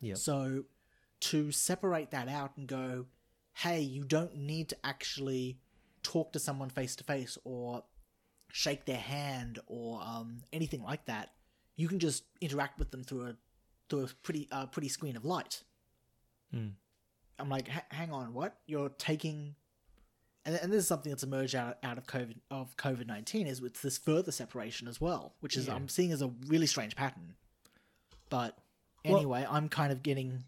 Yep. So to separate that out and go, hey, you don't need to actually talk to someone face-to-face or shake their hand or anything like that. You can just interact with them through a pretty screen of light. Mm. I'm like, hang on, what? You're taking... And this is something that's emerged out of COVID-19, is it's this further separation as well, which is I'm seeing as a really strange pattern. But anyway, I'm kind of getting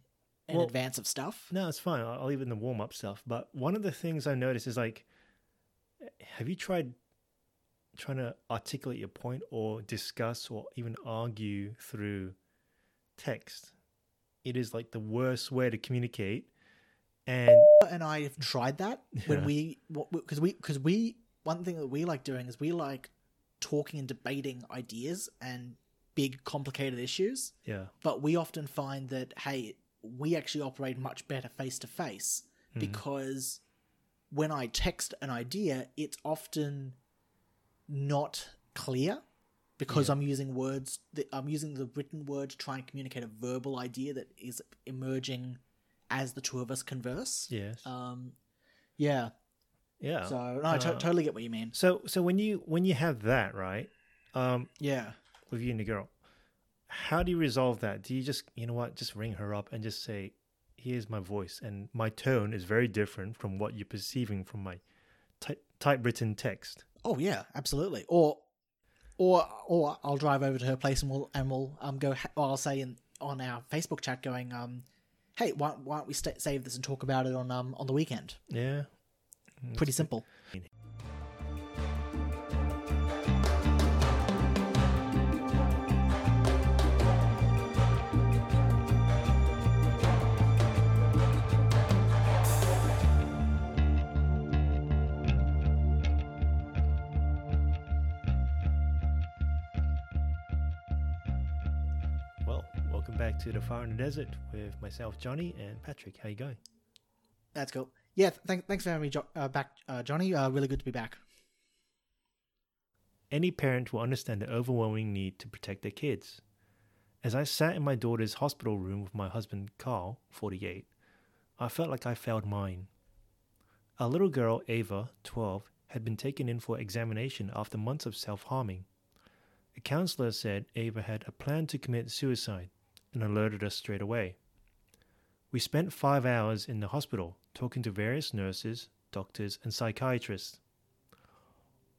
in advance of stuff. No, it's fine. I'll leave it in the warm-up stuff. But one of the things I noticed is, like, have you tried trying to articulate your point or discuss or even argue through text? It is, like, the worst way to communicate. And I have tried that when because one thing that we like doing is we like talking and debating ideas and big complicated issues. Yeah. But we often find that, hey, we actually operate much better face to face because when I text an idea, it's often not clear because I'm using words that I'm using the written word to try and communicate a verbal idea that is emerging as the two of us converse. Yes. Yeah. So no, I totally get what you mean. So when you have that, right? With you and the girl, how do you resolve that? Do you just, you know what, just ring her up and just say, here's my voice and my tone is very different from what you're perceiving from my typewritten text? Oh yeah, absolutely. Or I'll drive over to her place and we'll go. I'll say on our Facebook chat going, hey, why don't we save this and talk about it on the weekend? Yeah. Pretty simple. Back to The Fire in the Desert with myself, Johnny, and Patrick. How you going? That's cool. Yeah, thanks for having me back, Johnny. Really good to be back. Any parent will understand the overwhelming need to protect their kids. As I sat in my daughter's hospital room with my husband, Carl, 48, I felt like I failed mine. Our little girl, Ava, 12, had been taken in for examination after months of self-harming. A counselor said Ava had a plan to commit suicide and alerted us straight away. We spent 5 hours in the hospital talking to various nurses, doctors, and psychiatrists.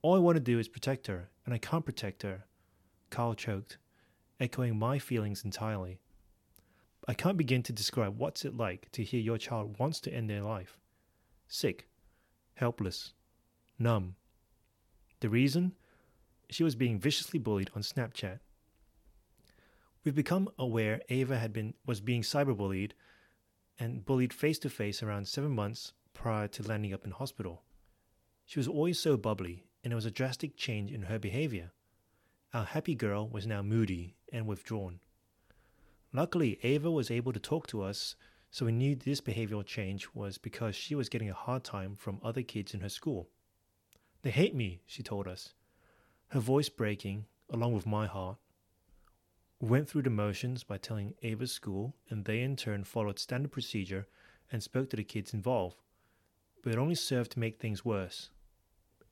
All I want to do is protect her, and I can't protect her, Carl choked, echoing my feelings entirely. I can't begin to describe what's it like to hear your child wants to end their life. Sick, helpless, numb. The reason? She was being viciously bullied on Snapchat. We've become aware Ava was being cyberbullied and bullied face-to-face around 7 months prior to landing up in hospital. She was always so bubbly, and it was a drastic change in her behavior. Our happy girl was now moody and withdrawn. Luckily, Ava was able to talk to us, so we knew this behavioral change was because she was getting a hard time from other kids in her school. "They hate me," she told us, her voice breaking, along with my heart. We went through the motions by telling Ava's school, and they in turn followed standard procedure and spoke to the kids involved, but it only served to make things worse.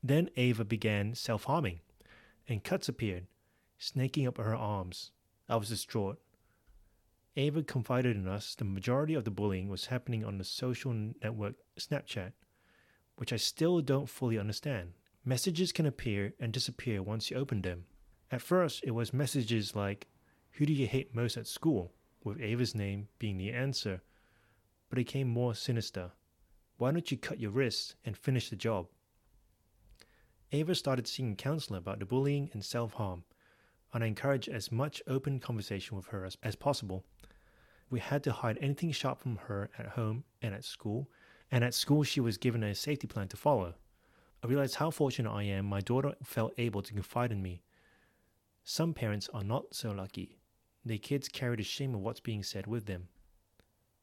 Then Ava began self-harming, and cuts appeared, snaking up her arms. I was distraught. Ava confided in us the majority of the bullying was happening on the social network Snapchat, which I still don't fully understand. Messages can appear and disappear once you open them. At first, it was messages like, "Who do you hate most at school?" with Ava's name being the answer, but it came more sinister. "Why don't you cut your wrists and finish the job?" Ava started seeing a counselor about the bullying and self-harm, and I encouraged as much open conversation with her as possible. We had to hide anything sharp from her at home and at school, she was given a safety plan to follow. I realized how fortunate I am my daughter felt able to confide in me. Some parents are not so lucky. Their kids carry the shame of what's being said with them.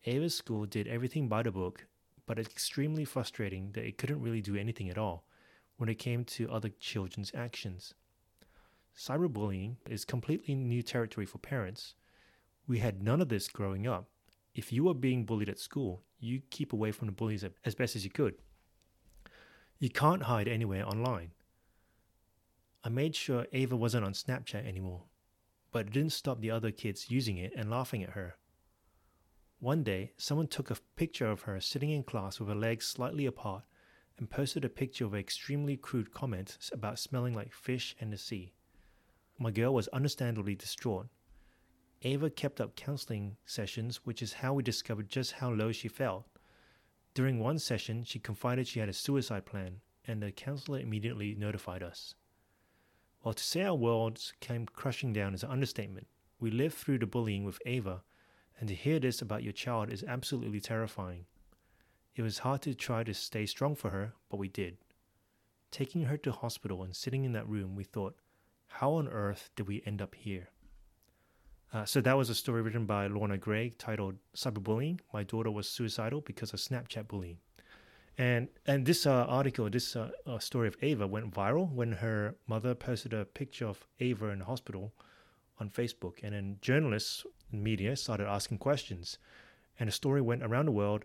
Ava's school did everything by the book, but it's extremely frustrating that it couldn't really do anything at all when it came to other children's actions. Cyberbullying is completely new territory for parents. We had none of this growing up, if you were being bullied at school, you keep away from the bullies as best as you could. You can't hide anywhere online. I made sure Ava wasn't on Snapchat anymore, but it didn't stop the other kids using it and laughing at her. One day, someone took a picture of her sitting in class with her legs slightly apart and posted a picture of an extremely crude comment about smelling like fish and the sea. My girl was understandably distraught. Ava kept up counseling sessions, which is how we discovered just how low she felt. During one session, she confided she had a suicide plan, and the counselor immediately notified us. While to say our worlds came crushing down is an understatement, we lived through the bullying with Ava, and to hear this about your child is absolutely terrifying. It was hard to try to stay strong for her, but we did. Taking her to hospital and sitting in that room, we thought, how on earth did we end up here? So that was a story written by Lorna Gregg titled Cyberbullying, My Daughter Was Suicidal Because of Snapchat Bullying. And this article, this story of Ava went viral when her mother posted a picture of Ava in the hospital on Facebook. And then journalists and media started asking questions. And the story went around the world.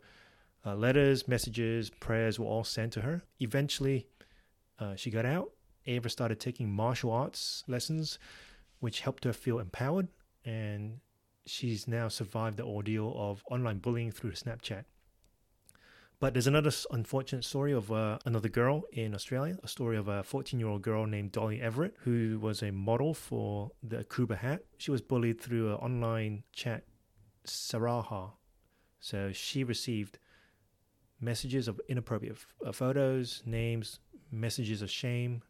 Letters, messages, prayers were all sent to her. Eventually, she got out. Ava started taking martial arts lessons, which helped her feel empowered. And she's now survived the ordeal of online bullying through Snapchat. But there's another unfortunate story of another girl in Australia, a story of a 14-year-old girl named Dolly Everett, who was a model for the Akuba Hat. She was bullied through an online chat, Sarahah. So she received messages of inappropriate photos, names, messages of shame.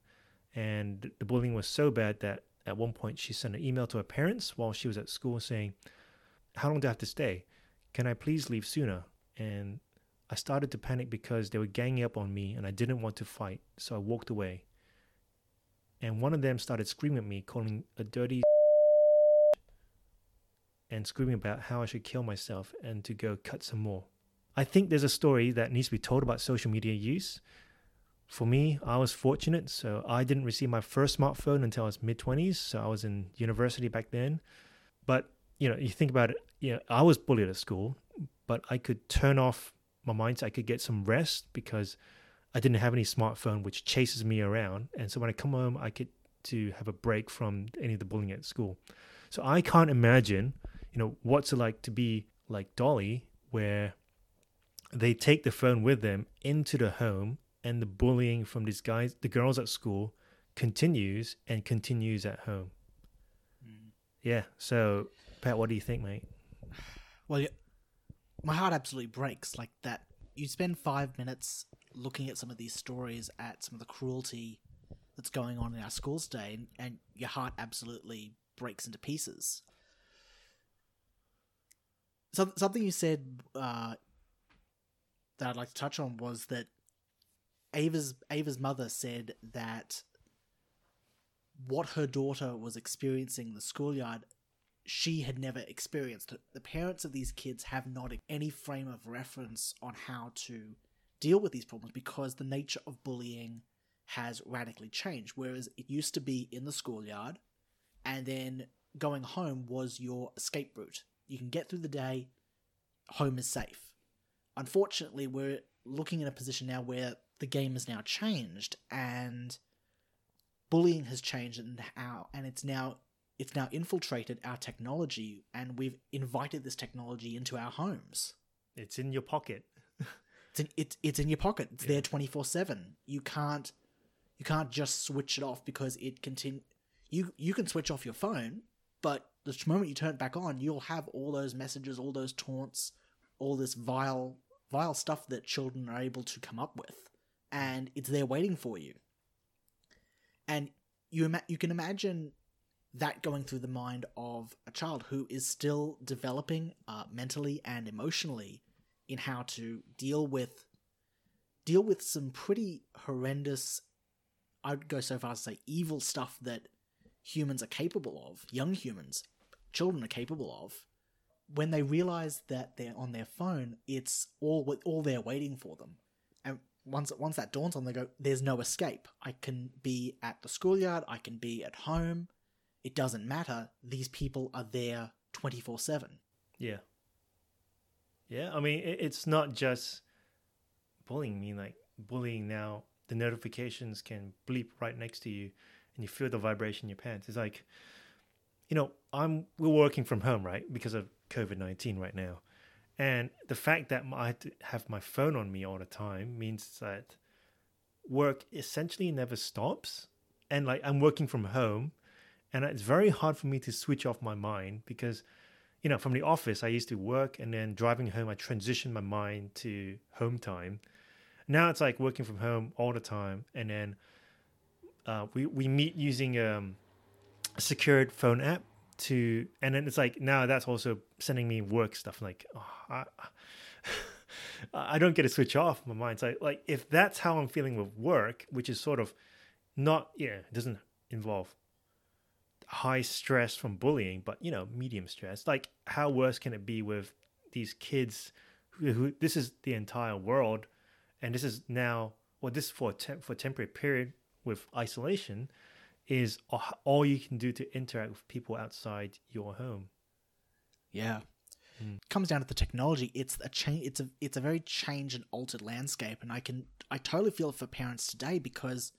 And the bullying was so bad that at one point, she sent an email to her parents while she was at school saying, "How long do I have to stay? Can I please leave sooner?" And I started to panic because they were ganging up on me and I didn't want to fight, so I walked away. And one of them started screaming at me, calling a dirty and screaming about how I should kill myself and to go cut some more. I think there's a story that needs to be told about social media use. For me, I was fortunate, so I didn't receive my first smartphone until I was mid-20s, so I was in university back then. But, you know, you think about it, you know, I was bullied at school, but I could turn off my mind so I could get some rest because I didn't have any smartphone which chases me around. And so when I come home, I get to have a break from any of the bullying at school. So I can't imagine, you know, what's it like to be like Dolly, where they take the phone with them into the home and the bullying from these guys, the girls at school, continues and continues at home. Mm. Yeah. So, Pat, what do you think, mate? Well, my heart absolutely breaks like that. You spend 5 minutes looking at some of these stories, at some of the cruelty that's going on in our schools today, and your heart absolutely breaks into pieces. So, something you said that I'd like to touch on was that Ava's mother said that what her daughter was experiencing in the schoolyard, she had never experienced. The parents of these kids have not any frame of reference on how to deal with these problems because the nature of bullying has radically changed. Whereas it used to be in the schoolyard and then going home was your escape route. You can get through the day, home is safe. Unfortunately, we're looking in a position now where the game has now changed and bullying has changed and it's now infiltrated our technology and we've invited this technology into our homes. It's in your pocket. It's in your pocket. It's there 24/7. You can't just switch it off because it you can switch off your phone, but the moment you turn it back on, you'll have all those messages, all those taunts, all this vile stuff that children are able to come up with. And it's there waiting for you. And you can imagine that going through the mind of a child who is still developing mentally and emotionally in how to deal with some pretty horrendous, I would go so far as to say evil stuff that humans are capable of, young humans, children are capable of. When they realize that they're on their phone, it's all they're waiting for them. And once that dawns on them, they go, there's no escape. I can be at the schoolyard. I can be at home. It doesn't matter. These people are there 24/7. Yeah. Yeah, I mean, it's not just bullying. I mean, like bullying now, the notifications can bleep right next to you and you feel the vibration in your pants. It's like, you know, we're working from home, right, because of COVID-19 right now. And the fact that I had to have my phone on me all the time means that work essentially never stops. And like I'm working from home and it's very hard for me to switch off my mind because, you know, from the office, I used to work and then driving home, I transitioned my mind to home time. Now it's like working from home all the time. And then we meet using a secured phone app and then it's like, now that's also sending me work stuff. Like, oh, I don't get to switch off my mind. So like, if that's how I'm feeling with work, which is sort of not, yeah, it doesn't involve high stress from bullying, but, you know, medium stress, like how worse can it be with these kids who this is the entire world, and this is now, well, this for a temporary period with isolation is all you can do to interact with people outside your home. Yeah. It comes down to the technology. It's a very changed and altered landscape, and I totally feel it for parents today, because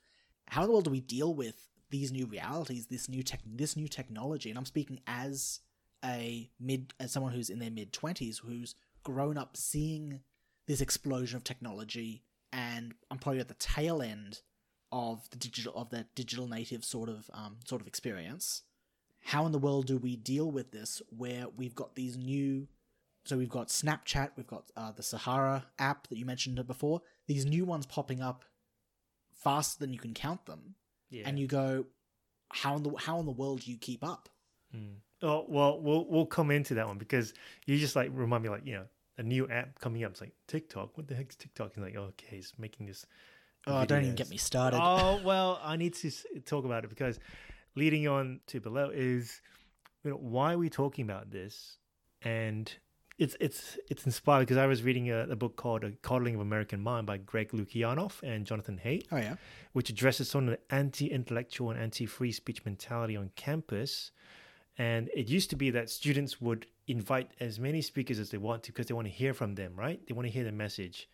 how in the world do we deal with these new realities, this new technology? And I'm speaking as someone who's in their mid-20s, who's grown up seeing this explosion of technology, and I'm probably at the tail end of the digital native sort of experience. How in the world do we deal with this, where we've got these new, so we've got Snapchat, we've got the Sarahah app that you mentioned before, these new ones popping up faster than you can count them. Yeah. And you go, how in the world do you keep up? Oh, well, we'll come into that one, because you just like remind me, like, you know, a new app coming up. It's like TikTok. What the heck's TikTok? And like, okay, it's making this. Oh, videos. Don't even get me started. Oh, well, I need to talk about it, because leading on to below is, you know, why are we talking about this? And it's inspired because I was reading a book called A Coddling of American Mind by Greg Lukianoff and Jonathan Haidt, oh, yeah, which addresses some of the anti-intellectual and anti-free speech mentality on campus. And it used to be that students would invite as many speakers as they want to, because they want to hear from them, right? They want to hear the message.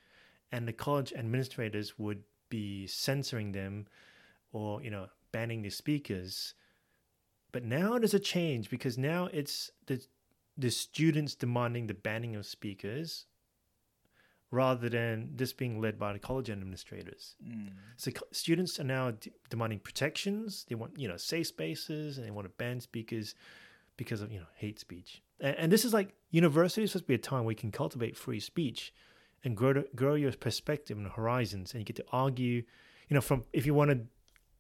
And the college administrators would be censoring them or, you know, banning the speakers. But now there's a change, because now it's the students demanding the banning of speakers rather than this being led by the college administrators. Mm. So students are now demanding protections. They want, you know, safe spaces, and they want to ban speakers because of, you know, hate speech. And this is like, university is supposed to be a time where you can cultivate free speech and grow your perspective and horizons. And you get to argue, you know, from, if you wanted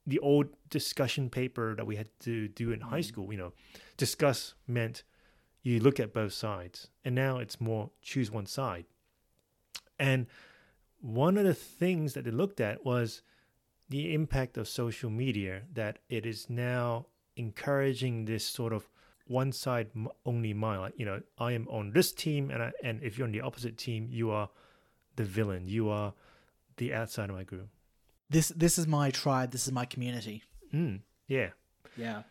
the old discussion paper that we had to do in high school, you know, discuss meant you look at both sides, and now it's more choose one side. And one of the things that they looked at was the impact of social media, that it is now encouraging this sort of one side only mind. Like, you know, I am on this team, and if you're on the opposite team, you are the villain. You are the outside of my group. This is my tribe. This is my community. Yeah. Yeah.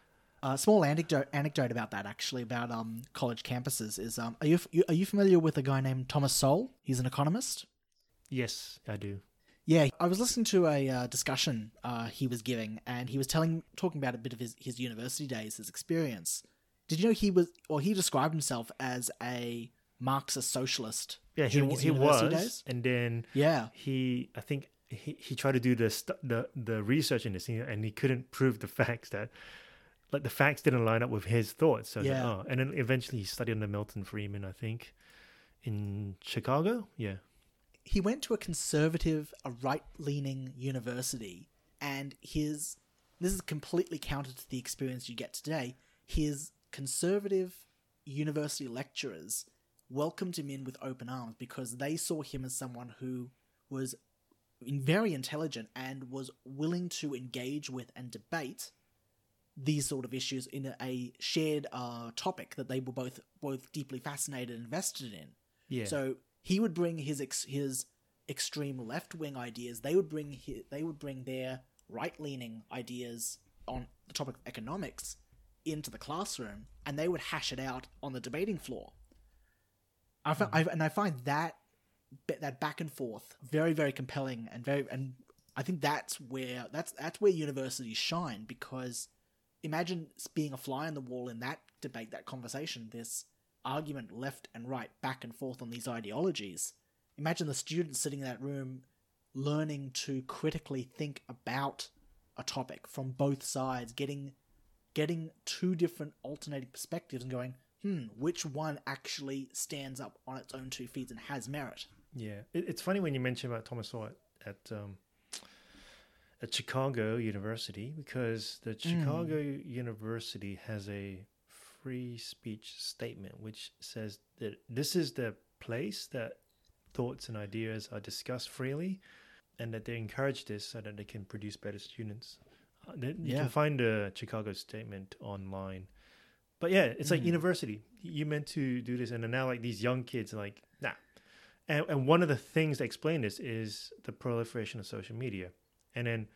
Small anecdote about that, actually, about college campuses is, are you familiar with a guy named Thomas Sowell? He's an economist. Yes, I do. Yeah, I was listening to a discussion he was giving, and he was talking about a bit of his university days, his experience. Did you know he described himself as a Marxist socialist? Yeah, he was, days? And then yeah, he tried to do the research in this, and he couldn't prove the facts that. Like the facts didn't line up with his thoughts. So yeah. And then eventually he studied under Milton Friedman, I think, in Chicago. Yeah. He went to a conservative, a right-leaning university, and this is completely counter to the experience you get today. His conservative university lecturers welcomed him in with open arms, because they saw him as someone who was very intelligent and was willing to engage with and debate these sort of issues in a shared topic that they were both deeply fascinated and invested in. Yeah. So he would bring his extreme left-wing ideas. They would bring their right-leaning ideas on the topic of economics into the classroom, and they would hash it out on the debating floor. I find that back and forth very, very compelling, and I think that's where universities shine, because imagine being a fly on the wall in that debate, that conversation, this argument left and right, back and forth on these ideologies. Imagine the students sitting in that room learning to critically think about a topic from both sides, getting two different alternating perspectives and going, which one actually stands up on its own two feet and has merit? Yeah. It's funny when you mention about Thomas Sowell at Chicago University, because the Chicago University has a free speech statement which says that this is the place that thoughts and ideas are discussed freely, and that they encourage this so that they can produce better students. You can find a Chicago statement online. But yeah, it's like university. You meant to do this, and then now like these young kids are like, nah. And one of the things that explain this is the proliferation of social media. And then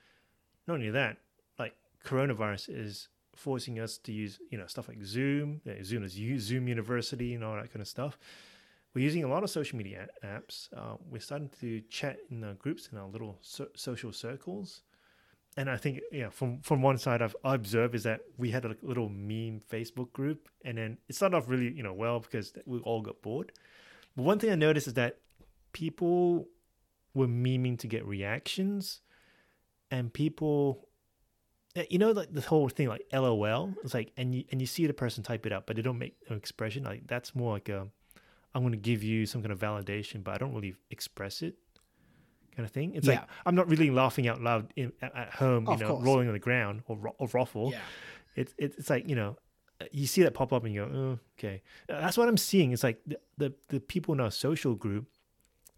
not only that, like coronavirus is forcing us to use, stuff like Zoom. Zoom is Zoom University and all that kind of stuff. We're using a lot of social media apps. We're starting to chat in our groups, in our little social circles. And I think, from one side I observed is that we had a little meme Facebook group, and then it started off really, well, because we all got bored. But one thing I noticed is that people were memeing to get reactions, and people, like the whole thing, like LOL. It's like, and you see the person type it out, but they don't make an expression. Like that's more like I'm going to give you some kind of validation, but I don't really express it. Kind of thing. It's like I'm not really laughing out loud at home, rolling on the ground or ruffle. Yeah. It's like you see that pop up and you go, oh, okay. That's what I'm seeing. It's like the people in our social group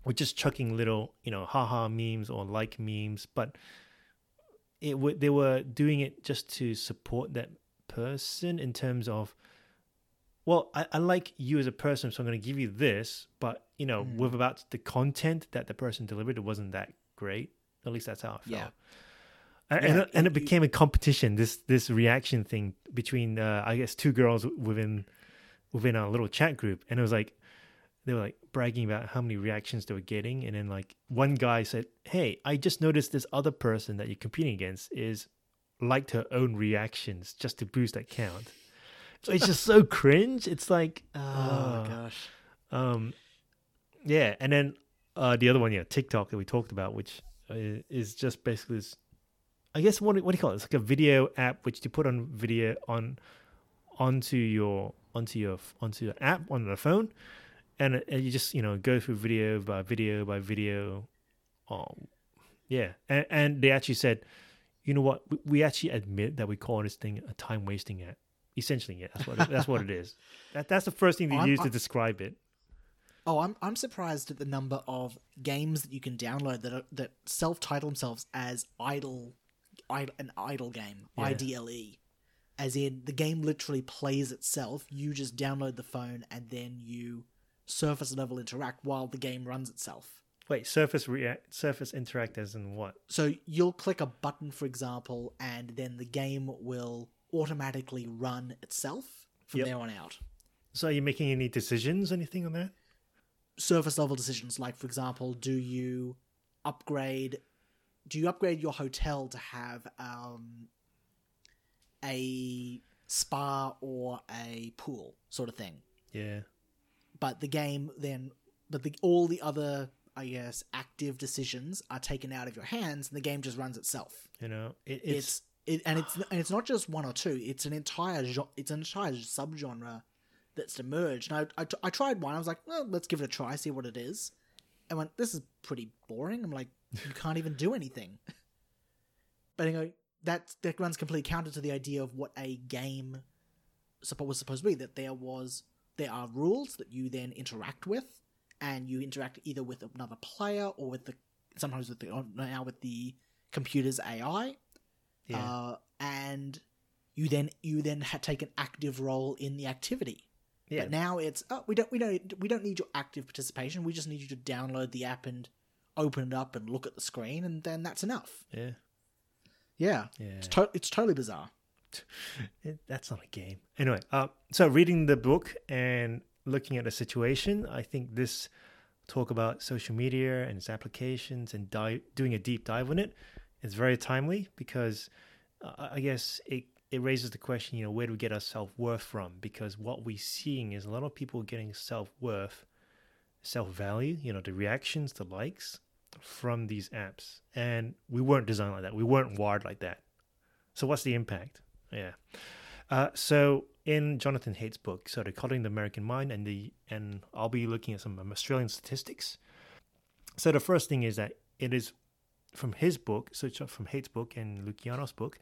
were just chucking little haha memes or like memes, but they were doing it just to support that person in terms of, well, I like you as a person, so I'm going to give you this. But, with about the content that the person delivered, it wasn't that great. At least that's how I felt. Yeah. And it became a competition, this reaction thing between, I guess, two girls within our little chat group. And it was like, they were like bragging about how many reactions they were getting. And then like one guy said, hey, I just noticed this other person that you're competing against liked her own reactions just to boost that count. So it's just so cringe. It's like, oh my gosh. Yeah. And then the other one, TikTok that we talked about, which is just basically this, I guess, what do you call it? It's like a video app which you put on video onto your app on the phone, and you just go through video by video by video. And they actually said, you know what? We actually admit that we call this thing a time wasting app. Essentially, yeah, that's what it is. That's the first thing you use to describe it. Oh, I'm surprised at the number of games that you can download that self-title themselves as idle game, IDLE, as in the game literally plays itself. You just download the phone and then you surface level interact while the game runs itself. Wait, surface interact as in what? So you'll click a button, for example, and then the game will automatically run itself from there on out. So are you making any decisions, anything on that? Surface level decisions, like for example, do you upgrade your hotel to have a spa or a pool sort of thing? Yeah. But the game then, all the other, I guess, active decisions are taken out of your hands, and the game just runs itself. It's not just one or two. It's an entire subgenre that's emerged. And I tried one. I was like, well, let's give it a try, see what it is. And went, this is pretty boring. I'm like, you can't even do anything. But that runs completely counter to the idea of what a game was supposed to be. That there are rules that you then interact with, and you interact either with another player or with the computer's AI. Yeah. And you then take an active role in the activity. Yeah. But now it's we don't need your active participation. We just need you to download the app and open it up and look at the screen, and then that's enough. Yeah. Yeah. Yeah. It's totally bizarre. That's not a game. Anyway, so reading the book and looking at the situation, I think this talk about social media and its applications and doing a deep dive on it is very timely, because I guess it raises the question, you know, where do we get our self-worth from? Because what we're seeing is a lot of people getting self-worth, self-value, you know, the reactions, the likes from these apps. And we weren't designed like that. We weren't wired like that. So what's the impact? Yeah. So in Jonathan Haidt's book, so The Coddling of the American Mind, and I'll be looking at some Australian statistics. So the first thing is that it is from his book, so it's from Haidt's book and Lukianoff's book,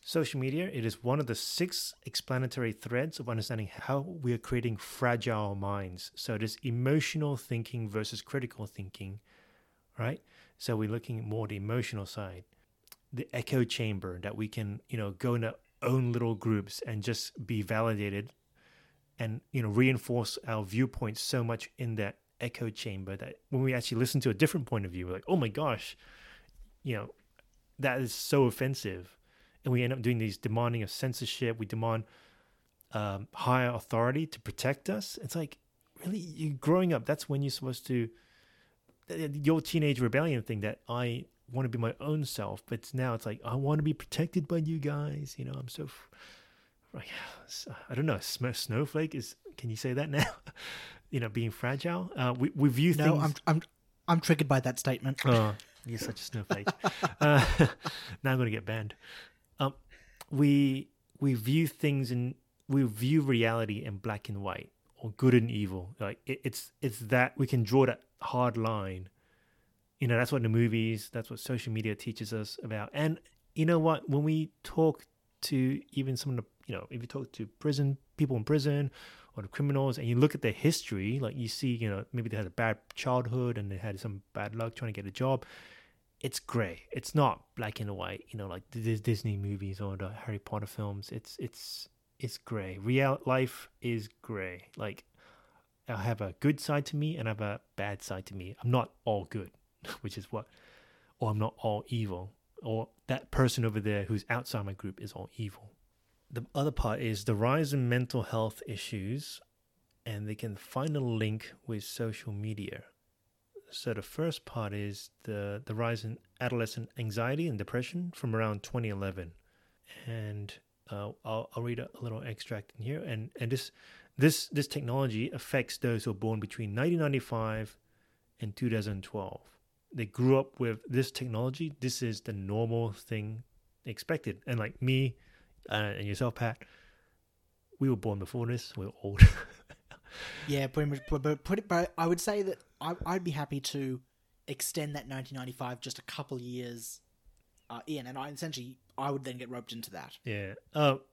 social media, it is one of the 6 explanatory threads of understanding how we are creating fragile minds. So it is emotional thinking versus critical thinking, right? So we're looking at more the emotional side, the echo chamber that we can, you know, go in our own little groups and just be validated and, you know, reinforce our viewpoints so much in that echo chamber that when we actually listen to a different point of view, we're like, oh my gosh, you know, that is so offensive. And we end up doing these demanding of censorship. We demand higher authority to protect us. It's like, really, you're growing up. That's when you're supposed to, your teenage rebellion thing that I want to be my own self. But now it's like, I want to be protected by you guys. You know, I'm so, like, I don't know, snowflake is, can you say that now? You know, being fragile. We view things. No, I'm triggered by that statement. Oh, you're such a snowflake. Now I'm going to get banned. We view things and we view reality in black and white, or good and evil. Like it's that we can draw that hard line. You know, that's what the movies, that's what social media teaches us about. And you know what? When we talk to even some of the, you know, if you talk to people in prison or the criminals, and you look at their history, like you see, you know, maybe they had a bad childhood and they had some bad luck trying to get a job. It's gray. It's not black and white, you know, like the Disney movies or the Harry Potter films. It's gray. Real life is gray. Like, I have a good side to me and I have a bad side to me. I'm not all good, which is what, or I'm not all evil, or that person over there who's outside my group is all evil. The other part is the rise in mental health issues, and they can find a link with social media. So the first part is the rise in adolescent anxiety and depression from around 2011. And I'll read a little extract in here. And this technology affects those who are born between 1995 and 2012. They grew up with this technology. This is the normal thing expected. And like me and yourself, Pat, we were born before this. We were old. Yeah, pretty much. But I would say that I'd be happy to extend that 1995 just a couple years in, and I would then get roped into that. Yeah,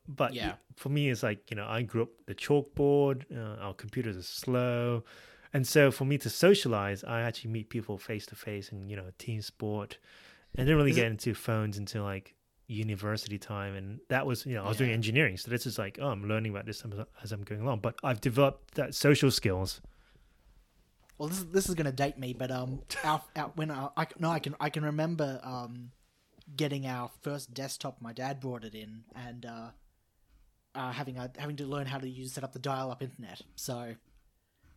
but yeah, for me, it's like, you know, I grew up with the chalkboard. Our computers are slow, and so for me to socialize, I actually meet people face to face, and you know, team sport, and didn't really get into phones until like university time. And that was, you know, I was doing engineering, so this is like, oh, I'm learning about this as I'm going along. But I've developed that social skills. Well, this is going to date me, but I can remember getting our first desktop. My dad brought it in, and having to learn how to set up the dial-up internet. So,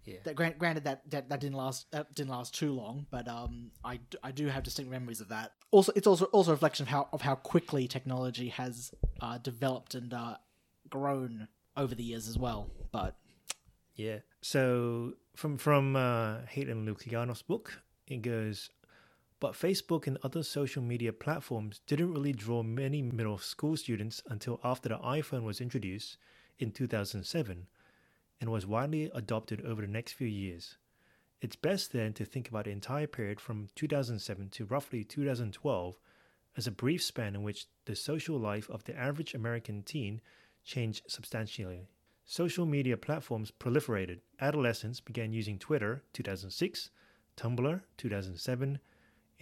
yeah. Granted, that didn't last. That didn't last too long, but I do have distinct memories of that. Also, it's also a reflection of how quickly technology has developed and grown over the years as well. But yeah, so. From Haidt and Lukianoff's book, it goes, but Facebook and other social media platforms didn't really draw many middle school students until after the iPhone was introduced in 2007 and was widely adopted over the next few years. It's best then to think about the entire period from 2007 to roughly 2012 as a brief span in which the social life of the average American teen changed substantially. Social media platforms proliferated. Adolescents began using Twitter 2006, Tumblr 2007,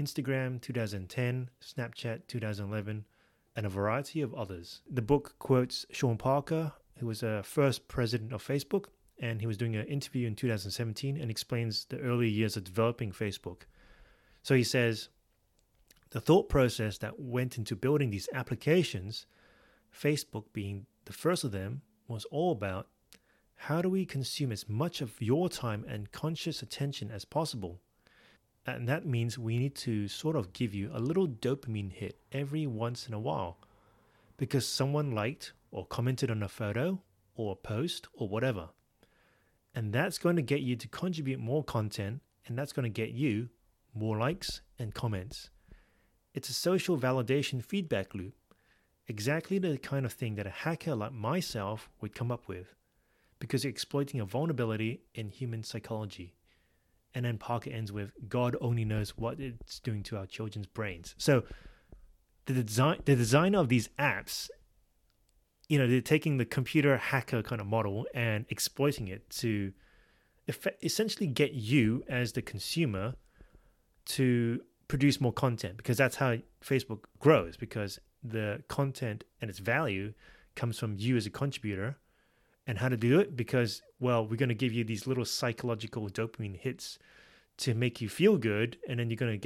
Instagram 2010, Snapchat 2011, and a variety of others. The book quotes Sean Parker, who was a first president of Facebook, and he was doing an interview in 2017 and explains the early years of developing Facebook. So he says, the thought process that went into building these applications, Facebook being the first of them, was all about how do we consume as much of your time and conscious attention as possible? And that means we need to sort of give you a little dopamine hit every once in a while because someone liked or commented on a photo or a post or whatever. And that's going to get you to contribute more content, and that's going to get you more likes and comments. It's a social validation feedback loop, exactly the kind of thing that a hacker like myself would come up with, because you're exploiting a vulnerability in human psychology. And then Parker ends with, God only knows what it's doing to our children's brains. So the designer of these apps, you know, they're taking the computer hacker kind of model and exploiting it to essentially get you as the consumer to produce more content, because that's how Facebook grows, because the content and its value comes from you as a contributor. And how to do it? Because, well, we're going to give you these little psychological dopamine hits to make you feel good, and then you're going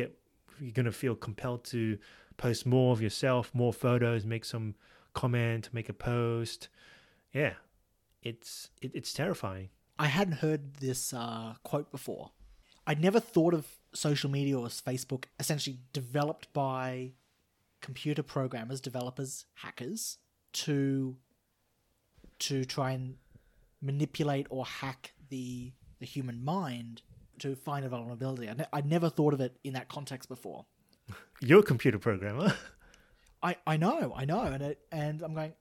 to feel compelled to post more of yourself, more photos, make some comment, make a post. Yeah, it's terrifying. I hadn't heard this quote before. I'd never thought of social media or Facebook essentially developed by computer programmers, developers, hackers to try and manipulate or hack the human mind to find a vulnerability. I never thought of it in that context before. You're a computer programmer. I know. And I'm going,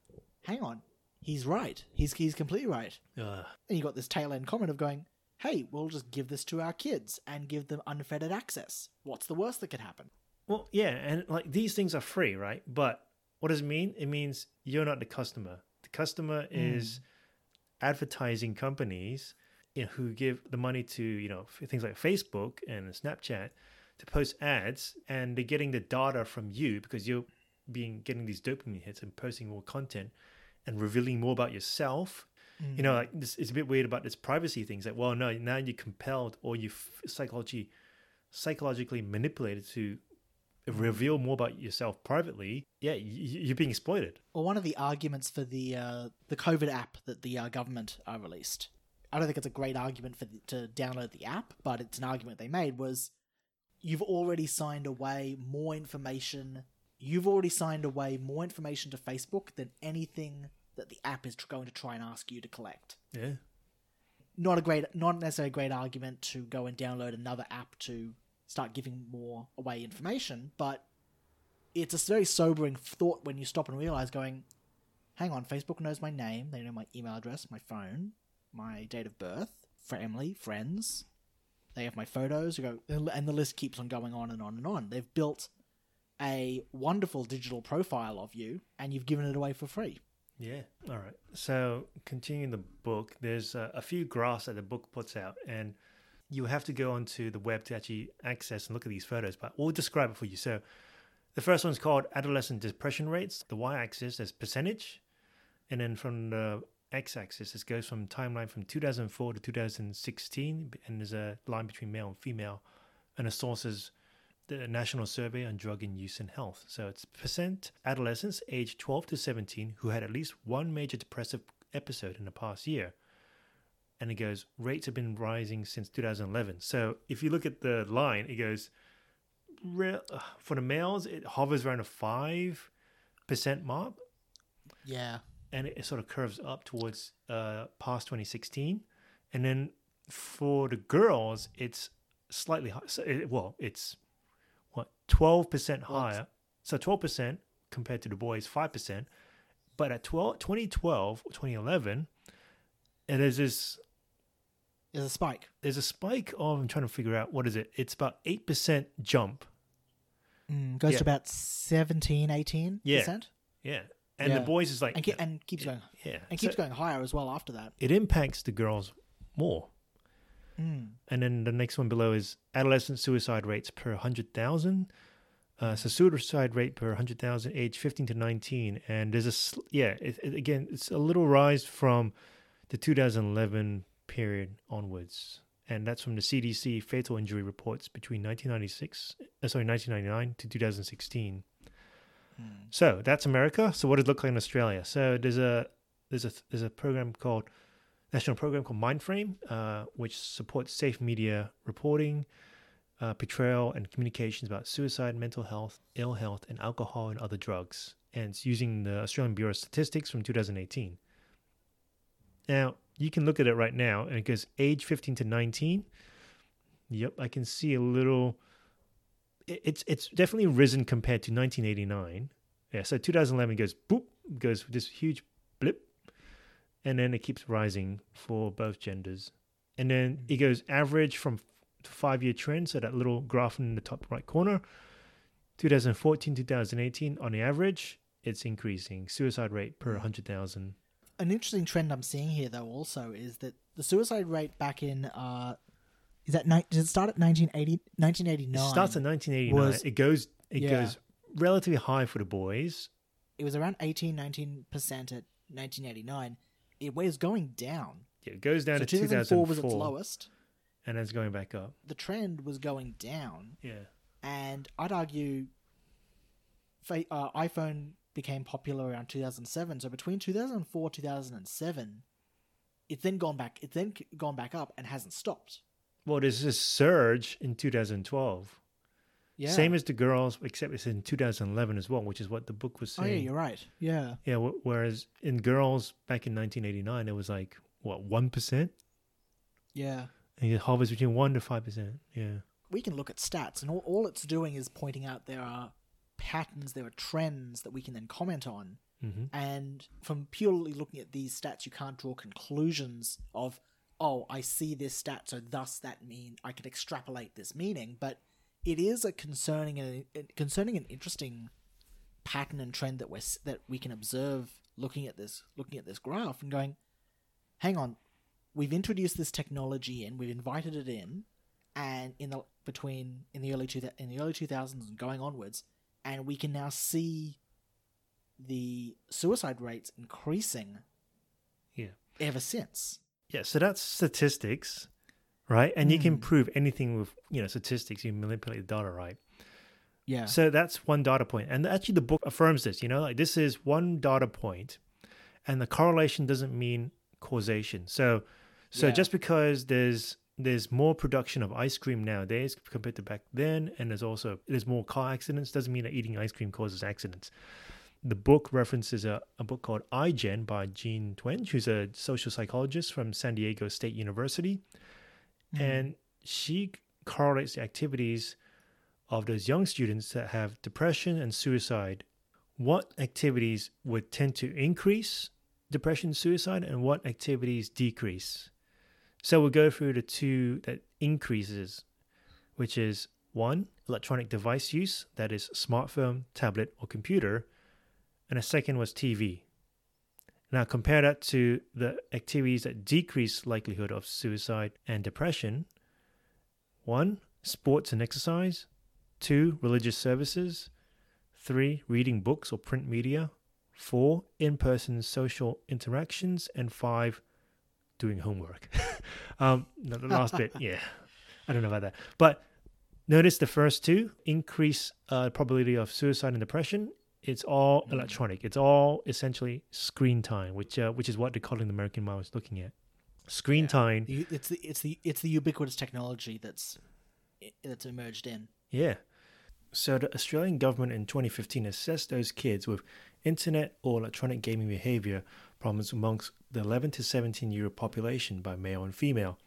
hang on, he's right. He's completely right. And you got this tail end comment of going, hey, we'll just give this to our kids and give them unfettered access. What's the worst that could happen? Well, yeah, and like these things are free, right? But what does it mean? It means you're not the customer. Customer is advertising companies, you know, who give the money to, you know, things like Facebook and Snapchat to post ads, and they're getting the data from you because you're getting these dopamine hits and posting more content and revealing more about yourself. You know, like this is a bit weird about this privacy things. Like, well, no, now you're compelled or you psychologically manipulated to reveal more about yourself privately. Yeah, you're being exploited. Well, one of the arguments for the COVID app that the government released, I don't think it's a great argument to download the app, but it's an argument they made, was you've already signed away more information to Facebook than anything that the app is going to try and ask you to collect. Yeah. Not necessarily a great argument to go and download another app to start giving more away information, but it's a very sobering thought when you stop and realize, going, hang on, Facebook knows my name, they know my email address, my phone, my date of birth, family, friends, they have my photos, and the list keeps on going on and on and on. They've built a wonderful digital profile of you, and you've given it away for free. Yeah, all right. So continuing the book, there's a few graphs that the book puts out, and you have to go onto the web to actually access and look at these photos, but we'll describe it for you. So the first one's called adolescent depression rates. The y-axis is percentage. And then from the x-axis, this goes from timeline from 2004 to 2016. And there's a line between male and female. And the source is the National Survey on Drug in Use and Health. So it's percent adolescents aged 12 to 17 who had at least one major depressive episode in the past year. And it goes, rates have been rising since 2011. So if you look at the line, it goes, for the males, it hovers around a 5% mark. Yeah. And it sort of curves up towards past 2016. And then for the girls, it's slightly higher. So it's 12% higher. So 12% compared to the boys, 5%. But at 2012 or 2011, and there's this... There's a spike. There's a spike of, I'm trying to figure out, what is it? It's about 8% jump. Goes to about 17, 18%. Yeah. And the boys is like... And keeps going. Yeah. And keeps going higher as well after that. It impacts the girls more. And then the next one below is adolescent suicide rates per 100,000. So suicide rate per 100,000, age 15 to 19. And there's a... Yeah, again, it's a little rise from the 2011 period onwards. And that's from the CDC fatal injury reports between 1999 to 2016. So that's America. So what does it look like in Australia? So there's a program called national program called Mindframe, which supports safe media reporting, portrayal, and communications about suicide, mental health, ill health, and alcohol and other drugs. And it's using the Australian Bureau of Statistics from 2018. Now, you can look at it right now, and it goes age 15 to 19. Yep, I can see a little... It's definitely risen compared to 1989. Yeah, so 2011 goes boop, goes this huge blip, and then it keeps rising for both genders. And then it goes average from 5-year trend, so that little graph in the top right corner. 2014, 2018, on the average, it's increasing. Suicide rate per 100,000. An interesting trend I'm seeing here, though, also, is that the suicide rate back in... Does it start at 1980, 1989? It starts at 1989. It goes relatively high for the boys. It was around 18, 19% at 1989. It was going down. Yeah, it goes down to 2004. 2004 was its lowest. And it's going back up. The trend was going down. Yeah. And I'd argue iPhone became popular around 2007. So between 2004, 2007, it's then gone back up and hasn't stopped. Well, there's this surge in 2012. Yeah. Same as the girls, except it's in 2011 as well, which is what the book was saying. Oh, yeah, you're right. Yeah. Yeah, whereas in girls back in 1989, it was like, what, 1%? Yeah. And it hovers between 1% to 5%. Yeah. We can look at stats, and all it's doing is pointing out there are patterns, there are trends that we can then comment on. Mm-hmm. And from purely looking at these stats, you can't draw conclusions of, oh, I see this stat, so thus that mean I could extrapolate this meaning. But it is a concerning and interesting pattern and trend that we can observe looking at this graph and going, hang on, we've introduced this technology in, we've invited it in, and in the early 2000s and going onwards, and we can now see the suicide rates increasing. Yeah. Ever since. Yeah, so that's statistics, right? And you can prove anything with, statistics. You manipulate the data, right? Yeah. So that's one data point. And actually the book affirms this, this is one data point, and the correlation doesn't mean causation. So just because there's more production of ice cream nowadays compared to back then, and there's more car accidents, doesn't mean that eating ice cream causes accidents. The book references a book called iGen by Jean Twenge, who's a social psychologist from San Diego State University. Mm. And she correlates the activities of those young students that have depression and suicide. What activities would tend to increase depression and suicide, and what activities decrease? So we'll go through the two that increases, which is 1, electronic device use, that is smartphone, tablet, or computer, and a second was TV. Now compare that to the activities that decrease likelihood of suicide and depression. 1, sports and exercise. 2, religious services. 3, reading books or print media. 4, in-person social interactions. And 5, doing homework. The last bit, yeah. I don't know about that. But notice the first two, increase probability of suicide and depression. It's all electronic. It's all essentially screen time, which is what the Coddling of the American Mind was looking at. Screen time. It's the ubiquitous technology that's emerged in. Yeah. So the Australian government in 2015 assessed those kids with internet or electronic gaming behavior problems amongst the 11 to 17-year-old population by male and female.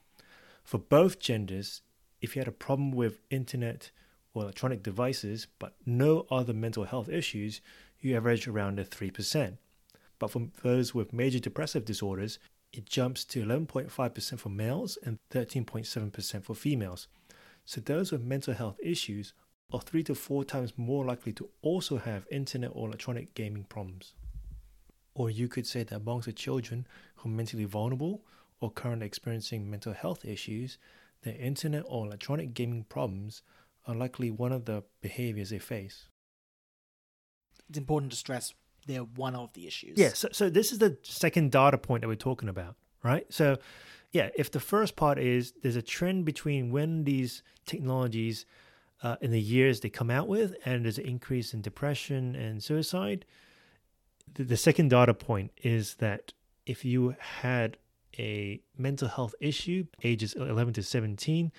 For both genders, if you had a problem with internet or electronic devices, but no other mental health issues, you average around 3%. But for those with major depressive disorders, it jumps to 11.5% for males and 13.7% for females. So those with mental health issues are 3 to 4 times more likely to also have internet or electronic gaming problems. Or you could say that amongst the children who are mentally vulnerable or currently experiencing mental health issues, their internet or electronic gaming problems are likely one of the behaviors they face. It's important to stress they're one of the issues. Yeah, so this is the second data point that we're talking about, right? So, yeah, if the first part is there's a trend between when these technologies in the years they come out with, and there's an increase in depression and suicide, the second data point is that if you had a mental health issue, ages 11 to 17.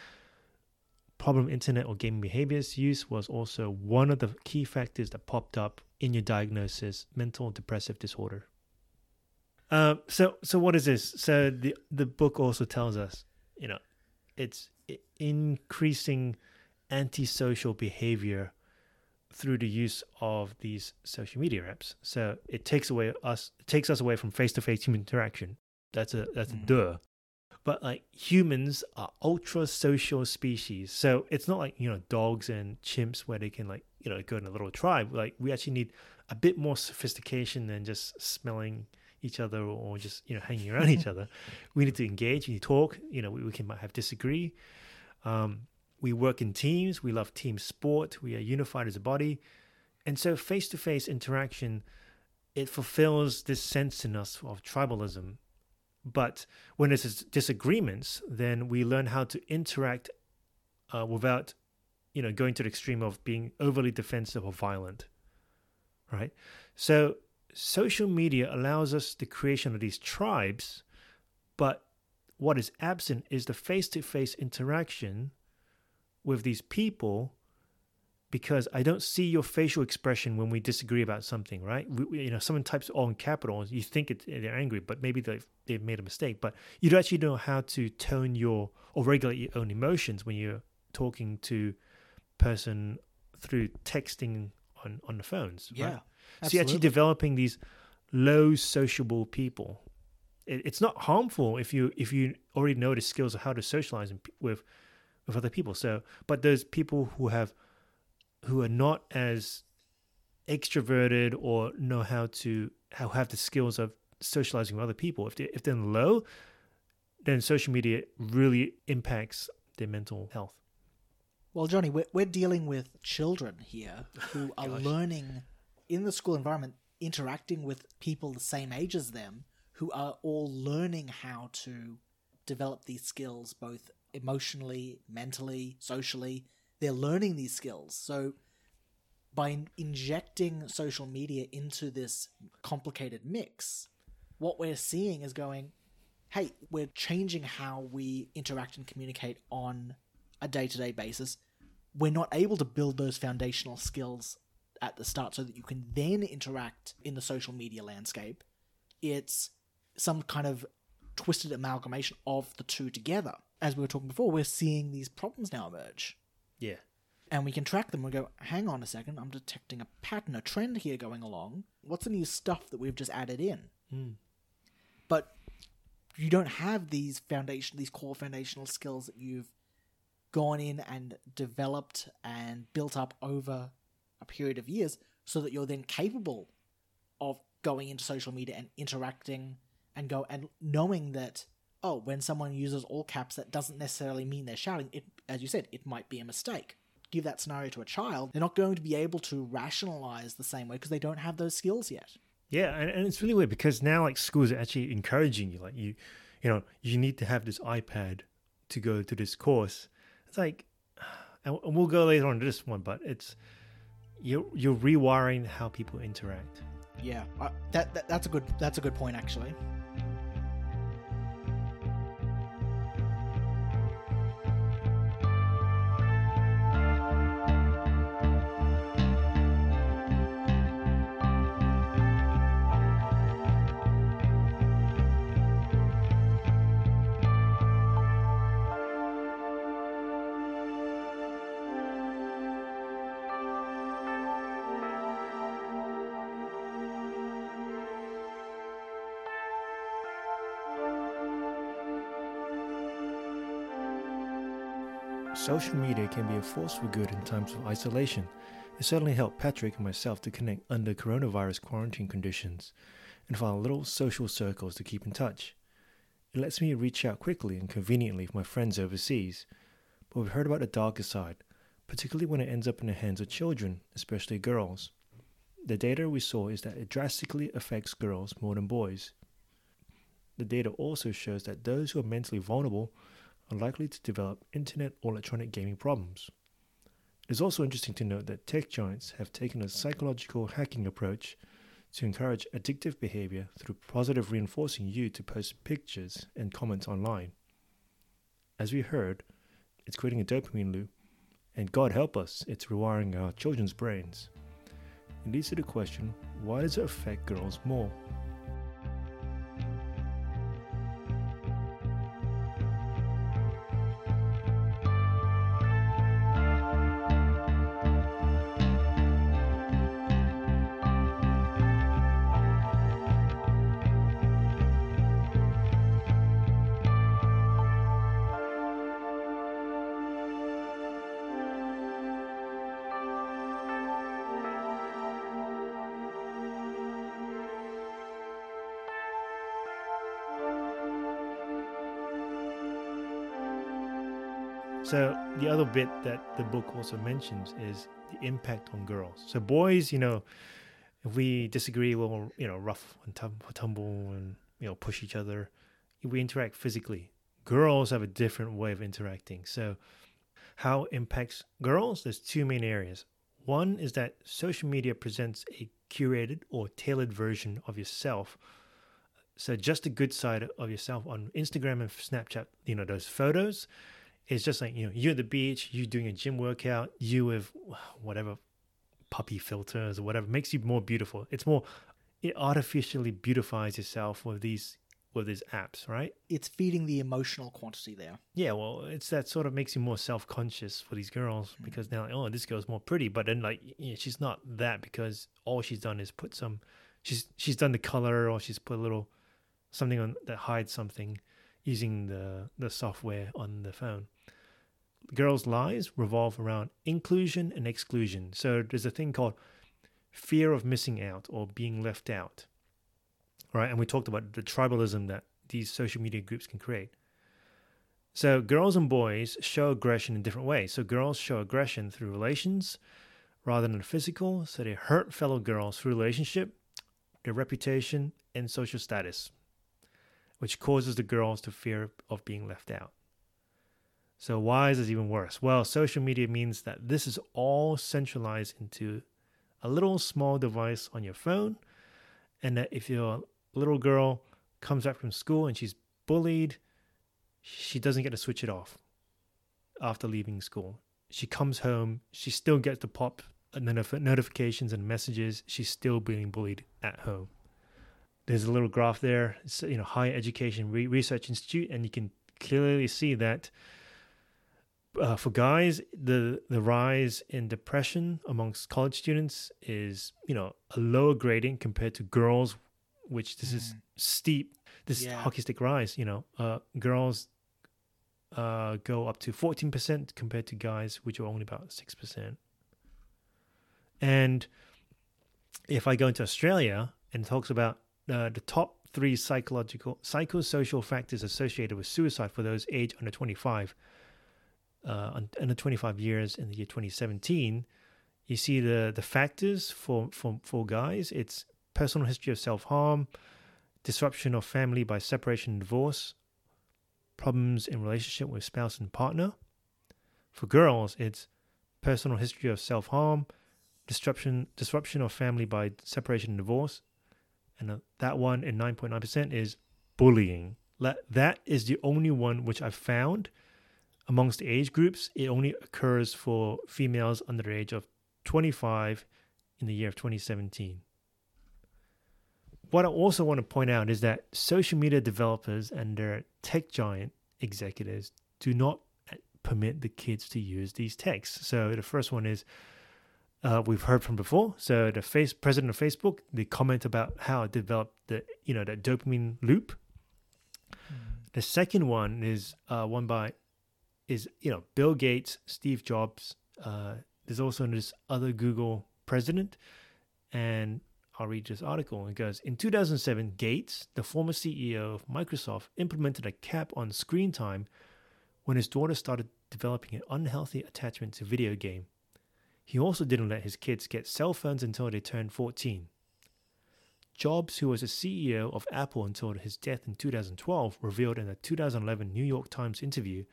Problem internet or gaming behaviors use was also one of the key factors that popped up in your diagnosis, mental depressive disorder. So what is this? So the book also tells us, you know, it's increasing antisocial behavior through the use of these social media apps. So it takes us away from face-to-face human interaction. That's a duh. But like, humans are ultra social species. So it's not like, you know, dogs and chimps where they can, like, you know, go in a little tribe. Like, we actually need a bit more sophistication than just smelling each other or just, you know, hanging around each other. We need to engage, we need to talk, you know, we might disagree. We work in teams, we love team sport, we are unified as a body. And so face-to-face interaction, it fulfills this sense in us of tribalism. But when there's disagreements, then we learn how to interact without, you know, going to the extreme of being overly defensive or violent, right? So social media allows us the creation of these tribes, but what is absent is the face-to-face interaction with these people, because I don't see your facial expression when we disagree about something, right? You know, someone types all in capitals, you think they're angry, but maybe they've made a mistake. But you don't actually know how to tone or regulate your own emotions when you're talking to person through texting on the phones, right? Yeah, absolutely. So you're actually developing these low sociable people. It's not harmful if you already know the skills of how to socialize with other people. So, but those people who are not as extroverted or know how to have the skills of socializing with other people, if they're low, then social media really impacts their mental health. Well, Johnny, we're dealing with children here who are learning in the school environment, interacting with people the same age as them, who are all learning how to develop these skills, both emotionally, mentally, socially. They're learning these skills. So by injecting social media into this complicated mix, what we're seeing is going, hey, we're changing how we interact and communicate on a day-to-day basis. We're not able to build those foundational skills at the start so that you can then interact in the social media landscape. It's some kind of twisted amalgamation of the two together. As we were talking before, we're seeing these problems now emerge. Yeah. And we can track them. We go, hang on a second, I'm detecting a pattern, a trend here going along. What's the new stuff that we've just added in? Mm. But you don't have these core foundational skills that you've gone in and developed and built up over a period of years so that you're then capable of going into social media and interacting and go and knowing that, oh, when someone uses all caps, that doesn't necessarily mean they're shouting. It, as you said, it might be a mistake. Give that scenario to a child, they're not going to be able to rationalize the same way because they don't have those skills yet. Yeah, and it's really weird because now, like, schools are actually encouraging you. Like, you know, you need to have this iPad to go to this course. It's like, and we'll go later on to this one, but it's, you're rewiring how people interact. Yeah, that's a good point, actually. Social media can be a force for good in times of isolation. It certainly helped Patrick and myself to connect under coronavirus quarantine conditions and find little social circles to keep in touch. It lets me reach out quickly and conveniently for my friends overseas, but we've heard about the darker side, particularly when it ends up in the hands of children, especially girls. The data we saw is that it drastically affects girls more than boys. The data also shows that those who are mentally vulnerable are likely to develop internet or electronic gaming problems. It's also interesting to note that tech giants have taken a psychological hacking approach to encourage addictive behavior through positive reinforcing you to post pictures and comments online. As we heard, it's creating a dopamine loop, and God help us, it's rewiring our children's brains. It leads to the question, why does it affect girls more? So the other bit that the book also mentions is the impact on girls. So boys, if we disagree, we'll, rough and tumble and, push each other. We interact physically. Girls have a different way of interacting. So how it impacts girls? There's two main areas. One is that social media presents a curated or tailored version of yourself. So just the good side of yourself on Instagram and Snapchat, those photos. It's just like, you at the beach, you doing a gym workout, you with whatever puppy filters or whatever makes you more beautiful. It artificially beautifies yourself with these apps, right? It's feeding the emotional quantity there. Yeah, well, it's that sort of makes you more self-conscious for these girls because they're like, oh, this girl's more pretty. But then she's not that because all she's done is put some, she's done the color or she's put a little something on that hides something using the software on the phone. Girls' lives revolve around inclusion and exclusion. So there's a thing called fear of missing out or being left out, right? And we talked about the tribalism that these social media groups can create. So girls and boys show aggression in different ways. So girls show aggression through relations rather than physical. So they hurt fellow girls through relationship, their reputation, and social status, which causes the girls to fear of being left out. So why is this even worse? Well, social media means that this is all centralized into a little small device on your phone, and that if your little girl comes back from school and she's bullied, she doesn't get to switch it off after leaving school. She comes home, she still gets the pop notifications and messages, she's still being bullied at home. There's a little graph there, it's, Higher Education Research Institute, and you can clearly see that for guys, the rise in depression amongst college students is, a lower gradient compared to girls, which this is steep. This is hockey stick rise, girls go up to 14% compared to guys, which are only about 6%. And if I go into Australia and talks about the top three psychosocial factors associated with suicide for those aged under 25 years in the year 2017, you see the factors for guys. It's personal history of self-harm, disruption of family by separation and divorce, problems in relationship with spouse and partner. For girls, it's personal history of self-harm, disruption of family by separation and divorce. And that one in 9.9% is bullying. That is the only one which I've found amongst the age groups. It only occurs for females under the age of 25 in the year of 2017. What I also want to point out is that social media developers and their tech giant executives do not permit the kids to use these texts. So the first one is we've heard from before. So the president of Facebook, the comment about how it developed the that dopamine loop. The second one is Bill Gates, Steve Jobs. There's also this other Google president, and I'll read this article. It goes, in 2007, Gates, the former CEO of Microsoft, implemented a cap on screen time when his daughter started developing an unhealthy attachment to video game. He also didn't let his kids get cell phones until they turned 14. Jobs, who was the CEO of Apple until his death in 2012, revealed in a 2011 New York Times interview,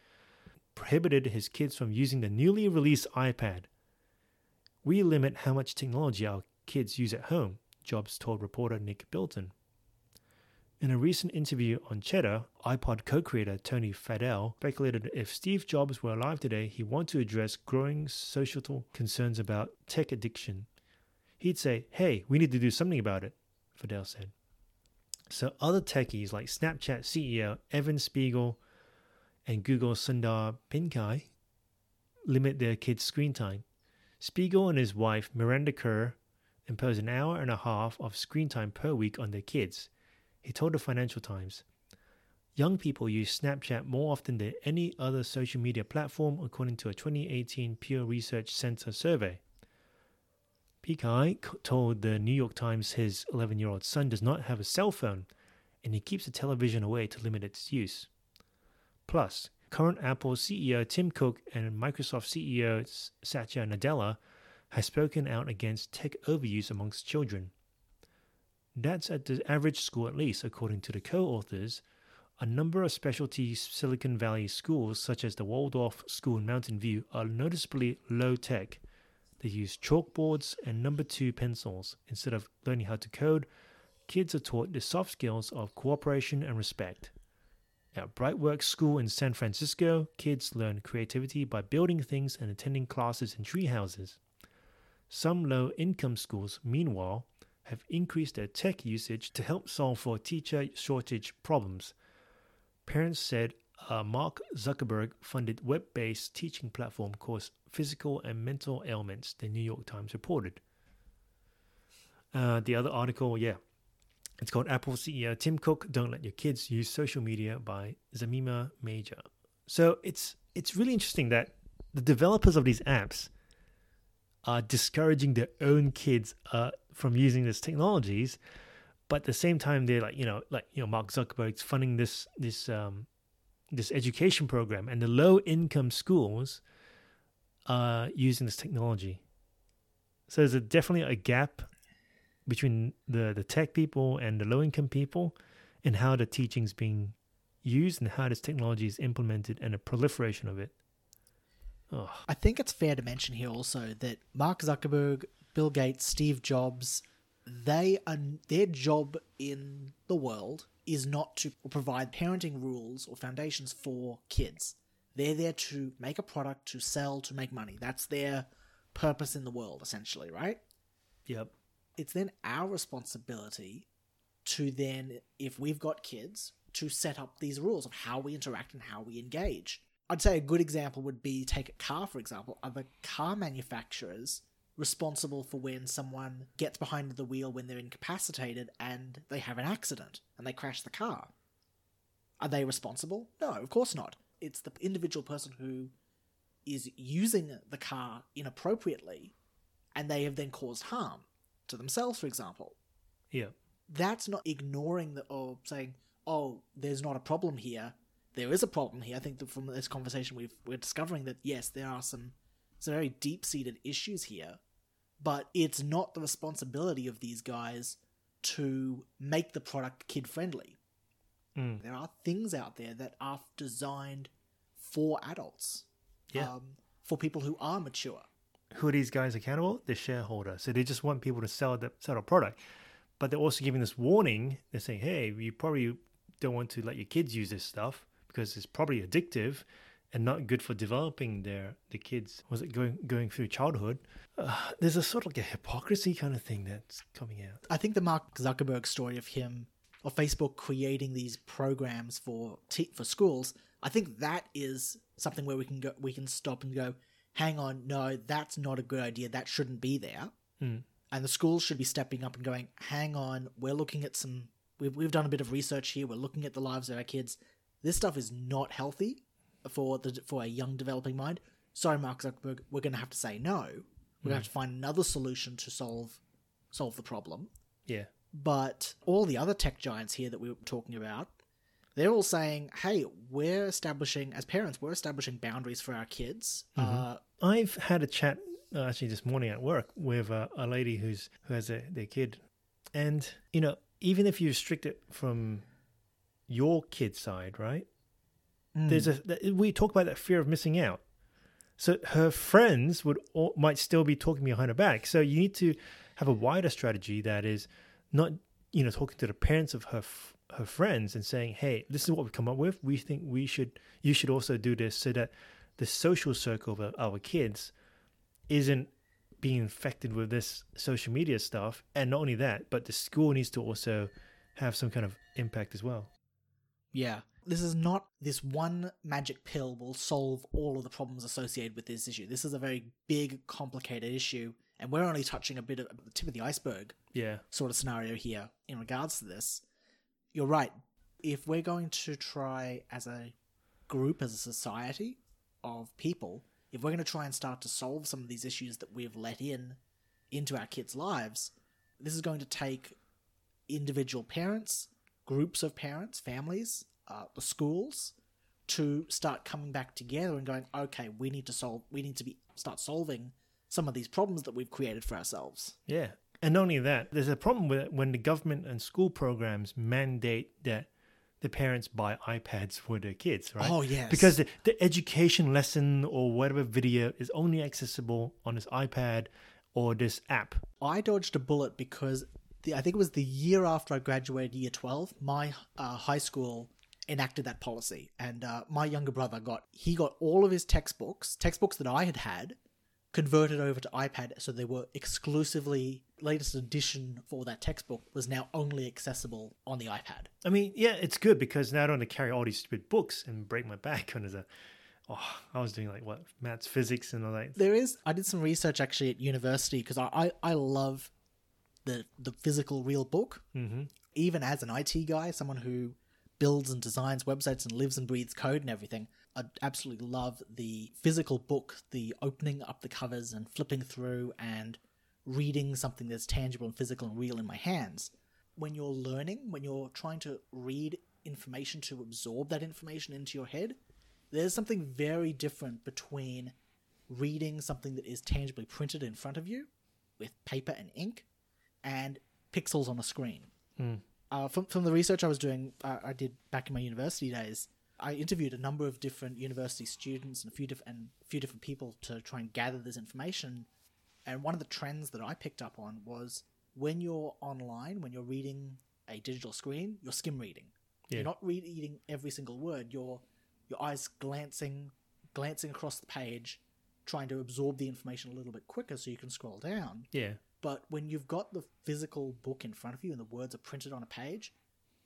prohibited his kids from using the newly released iPad. We limit how much technology our kids use at home, Jobs told reporter Nick Bilton. In a recent interview on Cheddar, iPod co-creator Tony Fadell speculated if Steve Jobs were alive today, he would want to address growing societal concerns about tech addiction. He'd say, "Hey, we need to do something about it," Fadell said. So other techies like Snapchat CEO Evan Spiegel and Google Sundar Pichai limit their kids' screen time. Spiegel and his wife Miranda Kerr impose an hour and a half of screen time per week on their kids. He told the Financial Times, "Young people use Snapchat more often than any other social media platform, according to a 2018 Pew Research Center survey." Pichai told the New York Times his 11-year-old son does not have a cell phone, and he keeps the television away to limit its use. Plus, current Apple CEO Tim Cook and Microsoft CEO Satya Nadella has spoken out against tech overuse amongst children. That's at the average school at least, according to the co-authors. A number of specialty Silicon Valley schools, such as the Waldorf School in Mountain View, are noticeably low-tech. They use chalkboards and number 2 pencils. Instead of learning how to code, kids are taught the soft skills of cooperation and respect. At Brightworks School in San Francisco, kids learn creativity by building things and attending classes in tree houses. Some low-income schools, meanwhile, have increased their tech usage to help solve for teacher shortage problems. Parents said a Mark Zuckerberg-funded web-based teaching platform caused physical and mental ailments, the New York Times reported. The other article, it's called Apple CEO Tim Cook, Don't Let Your Kids Use Social Media by Zamima Major. So it's really interesting that the developers of these apps are discouraging their own kids from using these technologies, but at the same time they're like Mark Zuckerberg's funding this education program, and the low-income schools are using this technology. So there's definitely a gap between the tech people and the low-income people, and how the teaching's being used and how this technology is implemented and the proliferation of it. Oh. I think it's fair to mention here also that Mark Zuckerberg, Bill Gates, Steve Jobs, their job in the world is not to provide parenting rules or foundations for kids. They're there to make a product, to sell, to make money. That's their purpose in the world, essentially, right? Yep. It's then our responsibility to then, if we've got kids, to set up these rules of how we interact and how we engage. I'd say a good example would be, take a car, for example. Are the car manufacturers responsible for when someone gets behind the wheel when they're incapacitated and they have an accident and they crash the car? Are they responsible? No, of course not. It's the individual person who is using the car inappropriately and they have then caused harm to themselves, for example. Yeah. That's not ignoring or saying, oh, there's not a problem here. There is a problem here. I think that from this conversation we're discovering that, yes, there are some very deep-seated issues here, but it's not the responsibility of these guys to make the product kid-friendly. Mm. There are things out there that are designed for adults, for people who are mature. Who are these guys accountable? The shareholder. So they just want people to sell a product, but they're also giving this warning. They're saying, hey, you probably don't want to let your kids use this stuff, because it's probably addictive and not good for developing the kids. Was it going through childhood? There's a sort of a hypocrisy kind of thing that's coming out. I think the Mark Zuckerberg story of him, or Facebook creating these programs for schools, I think that is something where we can stop and go, hang on, no, that's not a good idea. That shouldn't be there. Mm. And the schools should be stepping up and going, hang on, we're looking at we've done a bit of research here. We're looking at the lives of our kids. This stuff is not healthy for a young developing mind. Sorry, Mark Zuckerberg, we're going to have to say no. We're going to have to find another solution to solve the problem. Yeah. But all the other tech giants here that we were talking about, they're all saying, hey, we're establishing, as parents, we're establishing boundaries for our kids. Mm-hmm. I've had a chat actually this morning at work with a lady who has their kid. And, even if you restrict it from your kid's side, right? Mm. We talk about that fear of missing out. So her friends might still be talking behind her back. So you need to have a wider strategy that is not, you know, talking to the parents of her friends and saying, hey, this is what we've come up with. We think you should also do this so that the social circle of our kids isn't being infected with this social media stuff. And not only that, but the school needs to also have some kind of impact as well. Yeah. This is not this one magic pill will solve all of the problems associated with this issue. This is a very big, complicated issue, and we're only touching a bit of the tip of the iceberg sort of scenario here in regards to this. You're right. If we're going to try as a group, as a society of people, if we're going to try and start to solve some of these issues that we've let in into our kids' lives, this is going to take individual parents, groups of parents, families, the schools, to start coming back together and going, okay, we need to start solving some of these problems that we've created for ourselves. Yeah. And not only that, there's a problem with it when the government and school programs mandate that the parents buy iPads for their kids, right? Oh, yes. Because the education lesson or whatever video is only accessible on this iPad or this app. I dodged a bullet because I think it was the year after I graduated year 12, my high school enacted that policy. And my younger brother got all of his textbooks that I had, converted over to iPad, so they were exclusively latest edition for that textbook was now only accessible on the iPad. I mean, yeah, it's good because now I don't want to carry all these stupid books and break my back under the... Oh, I was doing like what? Maths, physics and all that. There is... I did some research actually at university because I love the physical real book. Mm-hmm. Even as an IT guy, someone who builds and designs websites and lives and breathes code and everything, I absolutely love the physical book, the opening up the covers and flipping through and reading something that's tangible and physical and real in my hands. When you're learning, when you're trying to read information to absorb that information into your head, there's something very different between reading something that is tangibly printed in front of you with paper and ink and pixels on a screen. Mm. From the research I was doing, I did back in my university days, I interviewed a number of different university students and a few different people to try and gather this information. And one of the trends that I picked up on was when you're online, when you're reading a digital screen, you're skim reading. Yeah. You're not reading every single word. Your eyes glancing across the page, trying to absorb the information a little bit quicker so you can scroll down. Yeah. But when you've got the physical book in front of you and the words are printed on a page,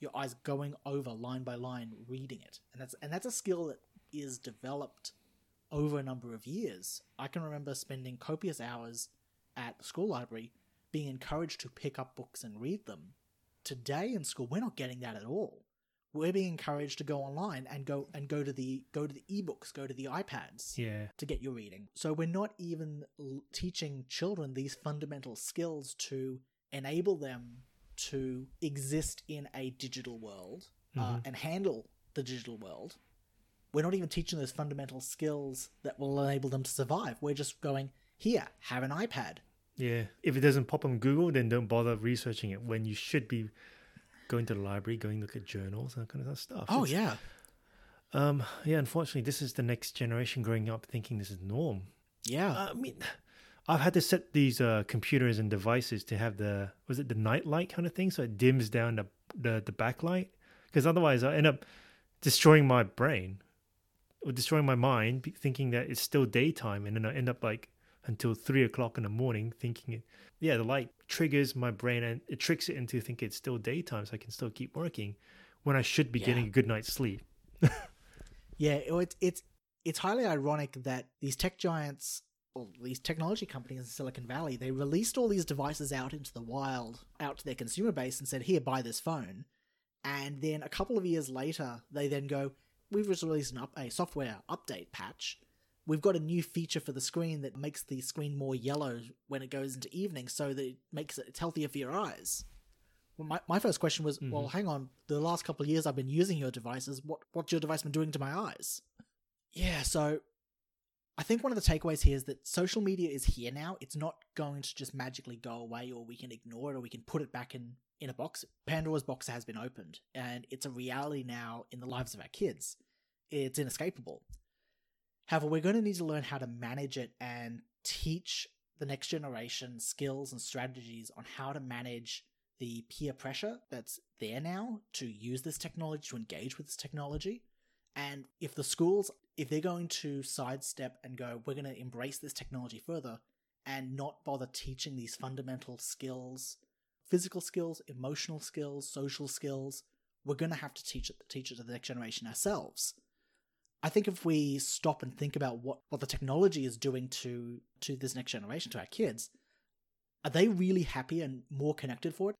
your eyes going over line by line, reading it. And that's a skill that is developed over a number of years. I can remember spending copious hours at the school library being encouraged to pick up books and read them. Today in school, we're not getting that at all. We're being encouraged to go online and go to the ebooks, go to the iPads to get your reading. So we're not even teaching children these fundamental skills to enable them to exist in a digital world and handle the digital world. We're not even teaching those fundamental skills that will enable them to survive. We're just going, here, have an iPad. Yeah. If it doesn't pop on Google, then don't bother researching it when you should be going to the library, going look at journals and that kind of stuff. Oh, yeah. Yeah, unfortunately, this is the next generation growing up thinking this is norm. Yeah. I mean... I've had to set these computers and devices to have the night light kind of thing, so it dims down the backlight, because otherwise I end up destroying my brain or destroying my mind, thinking that it's still daytime, and then I end up like until 3 o'clock in the morning thinking, the light triggers my brain and it tricks it into thinking it's still daytime, so I can still keep working when I should be getting a good night's sleep. It's highly ironic that these tech giants. Well, these technology companies in Silicon Valley, they released all these devices out into the wild, out to their consumer base and said, here, buy this phone. And then a couple of years later, they then go, we've just released a software update patch. We've got a new feature for the screen that makes the screen more yellow when it goes into evening, so that it's healthier for your eyes. Well, my first question was, well, hang on, the last couple of years I've been using your devices, what's your device been doing to my eyes? Yeah, so... I think one of the takeaways here is that social media is here now. It's not going to just magically go away, or we can ignore it, or we can put it back in a box. Pandora's box has been opened, and it's a reality now in the lives of our kids. It's inescapable. However, we're going to need to learn how to manage it and teach the next generation skills and strategies on how to manage the peer pressure that's there now to use this technology, to engage with this technology. And if the schools, if they're going to sidestep and go, we're going to embrace this technology further and not bother teaching these fundamental skills, physical skills, emotional skills, social skills, we're going to have to teach it to the next generation ourselves. I think if we stop and think about what the technology is doing to this next generation, to our kids, are they really happy and more connected for it?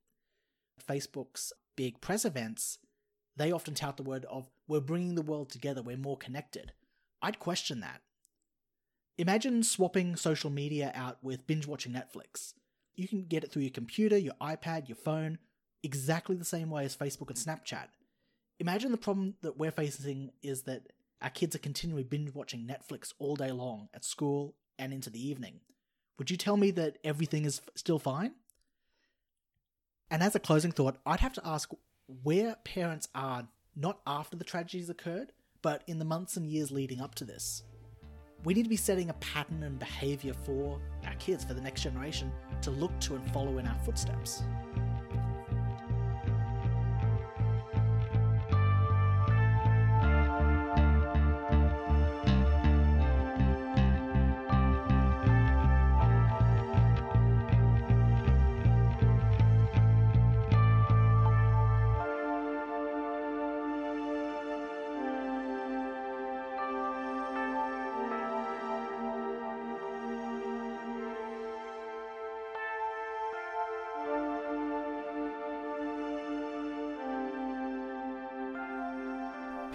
Facebook's big press events, they often tout the word of, we're bringing the world together, we're more connected. I'd question that. Imagine swapping social media out with binge-watching Netflix. You can get it through your computer, your iPad, your phone, exactly the same way as Facebook and Snapchat. Imagine the problem that we're facing is that our kids are continually binge-watching Netflix all day long at school and into the evening. Would you tell me that everything is still fine? And as a closing thought, I'd have to ask where parents are, not after the tragedies occurred, but in the months and years leading up to this. We need to be setting a pattern and behaviour for our kids, for the next generation, to look to and follow in our footsteps.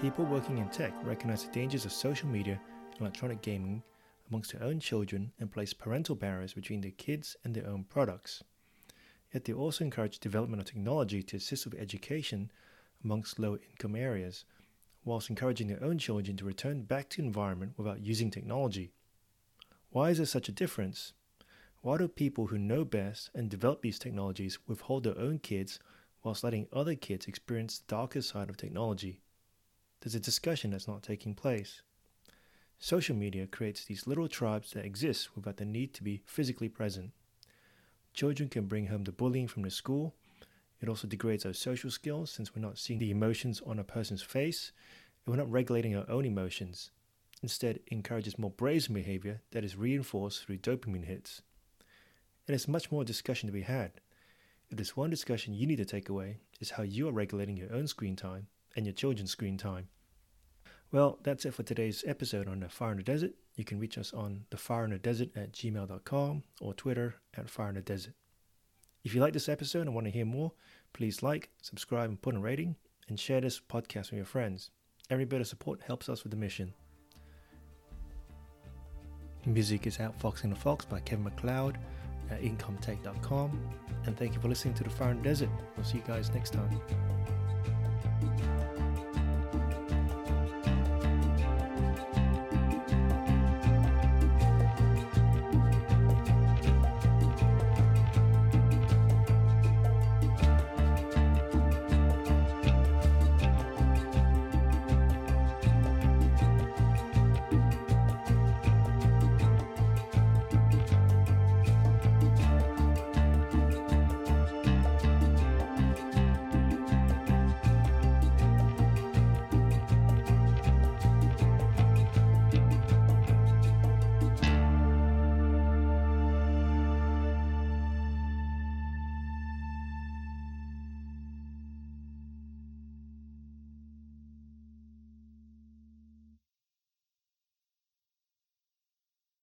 People working in tech recognize the dangers of social media and electronic gaming amongst their own children and place parental barriers between their kids and their own products. Yet they also encourage development of technology to assist with education amongst low-income areas, whilst encouraging their own children to return back to the environment without using technology. Why is there such a difference? Why do people who know best and develop these technologies withhold their own kids whilst letting other kids experience the darker side of technology? There's a discussion that's not taking place. Social media creates these little tribes that exist without the need to be physically present. Children can bring home the bullying from the school. It also degrades our social skills since we're not seeing the emotions on a person's face and we're not regulating our own emotions. Instead, it encourages more brazen behavior that is reinforced through dopamine hits. And there's much more discussion to be had. If there's one discussion you need to take away, is how you are regulating your own screen time and your children's screen time. Well, that's it for today's episode on The Fire in the Desert. You can reach us on thefireinthedesert@gmail.com or Twitter @fireinthedesert. If you like this episode and want to hear more, please like, subscribe, and put a rating, and share this podcast with your friends. Every bit of support helps us with the mission. Music is Outfoxing the Fox by Kevin MacLeod at incometech.com. And thank you for listening to The Fire in the Desert. We'll see you guys next time.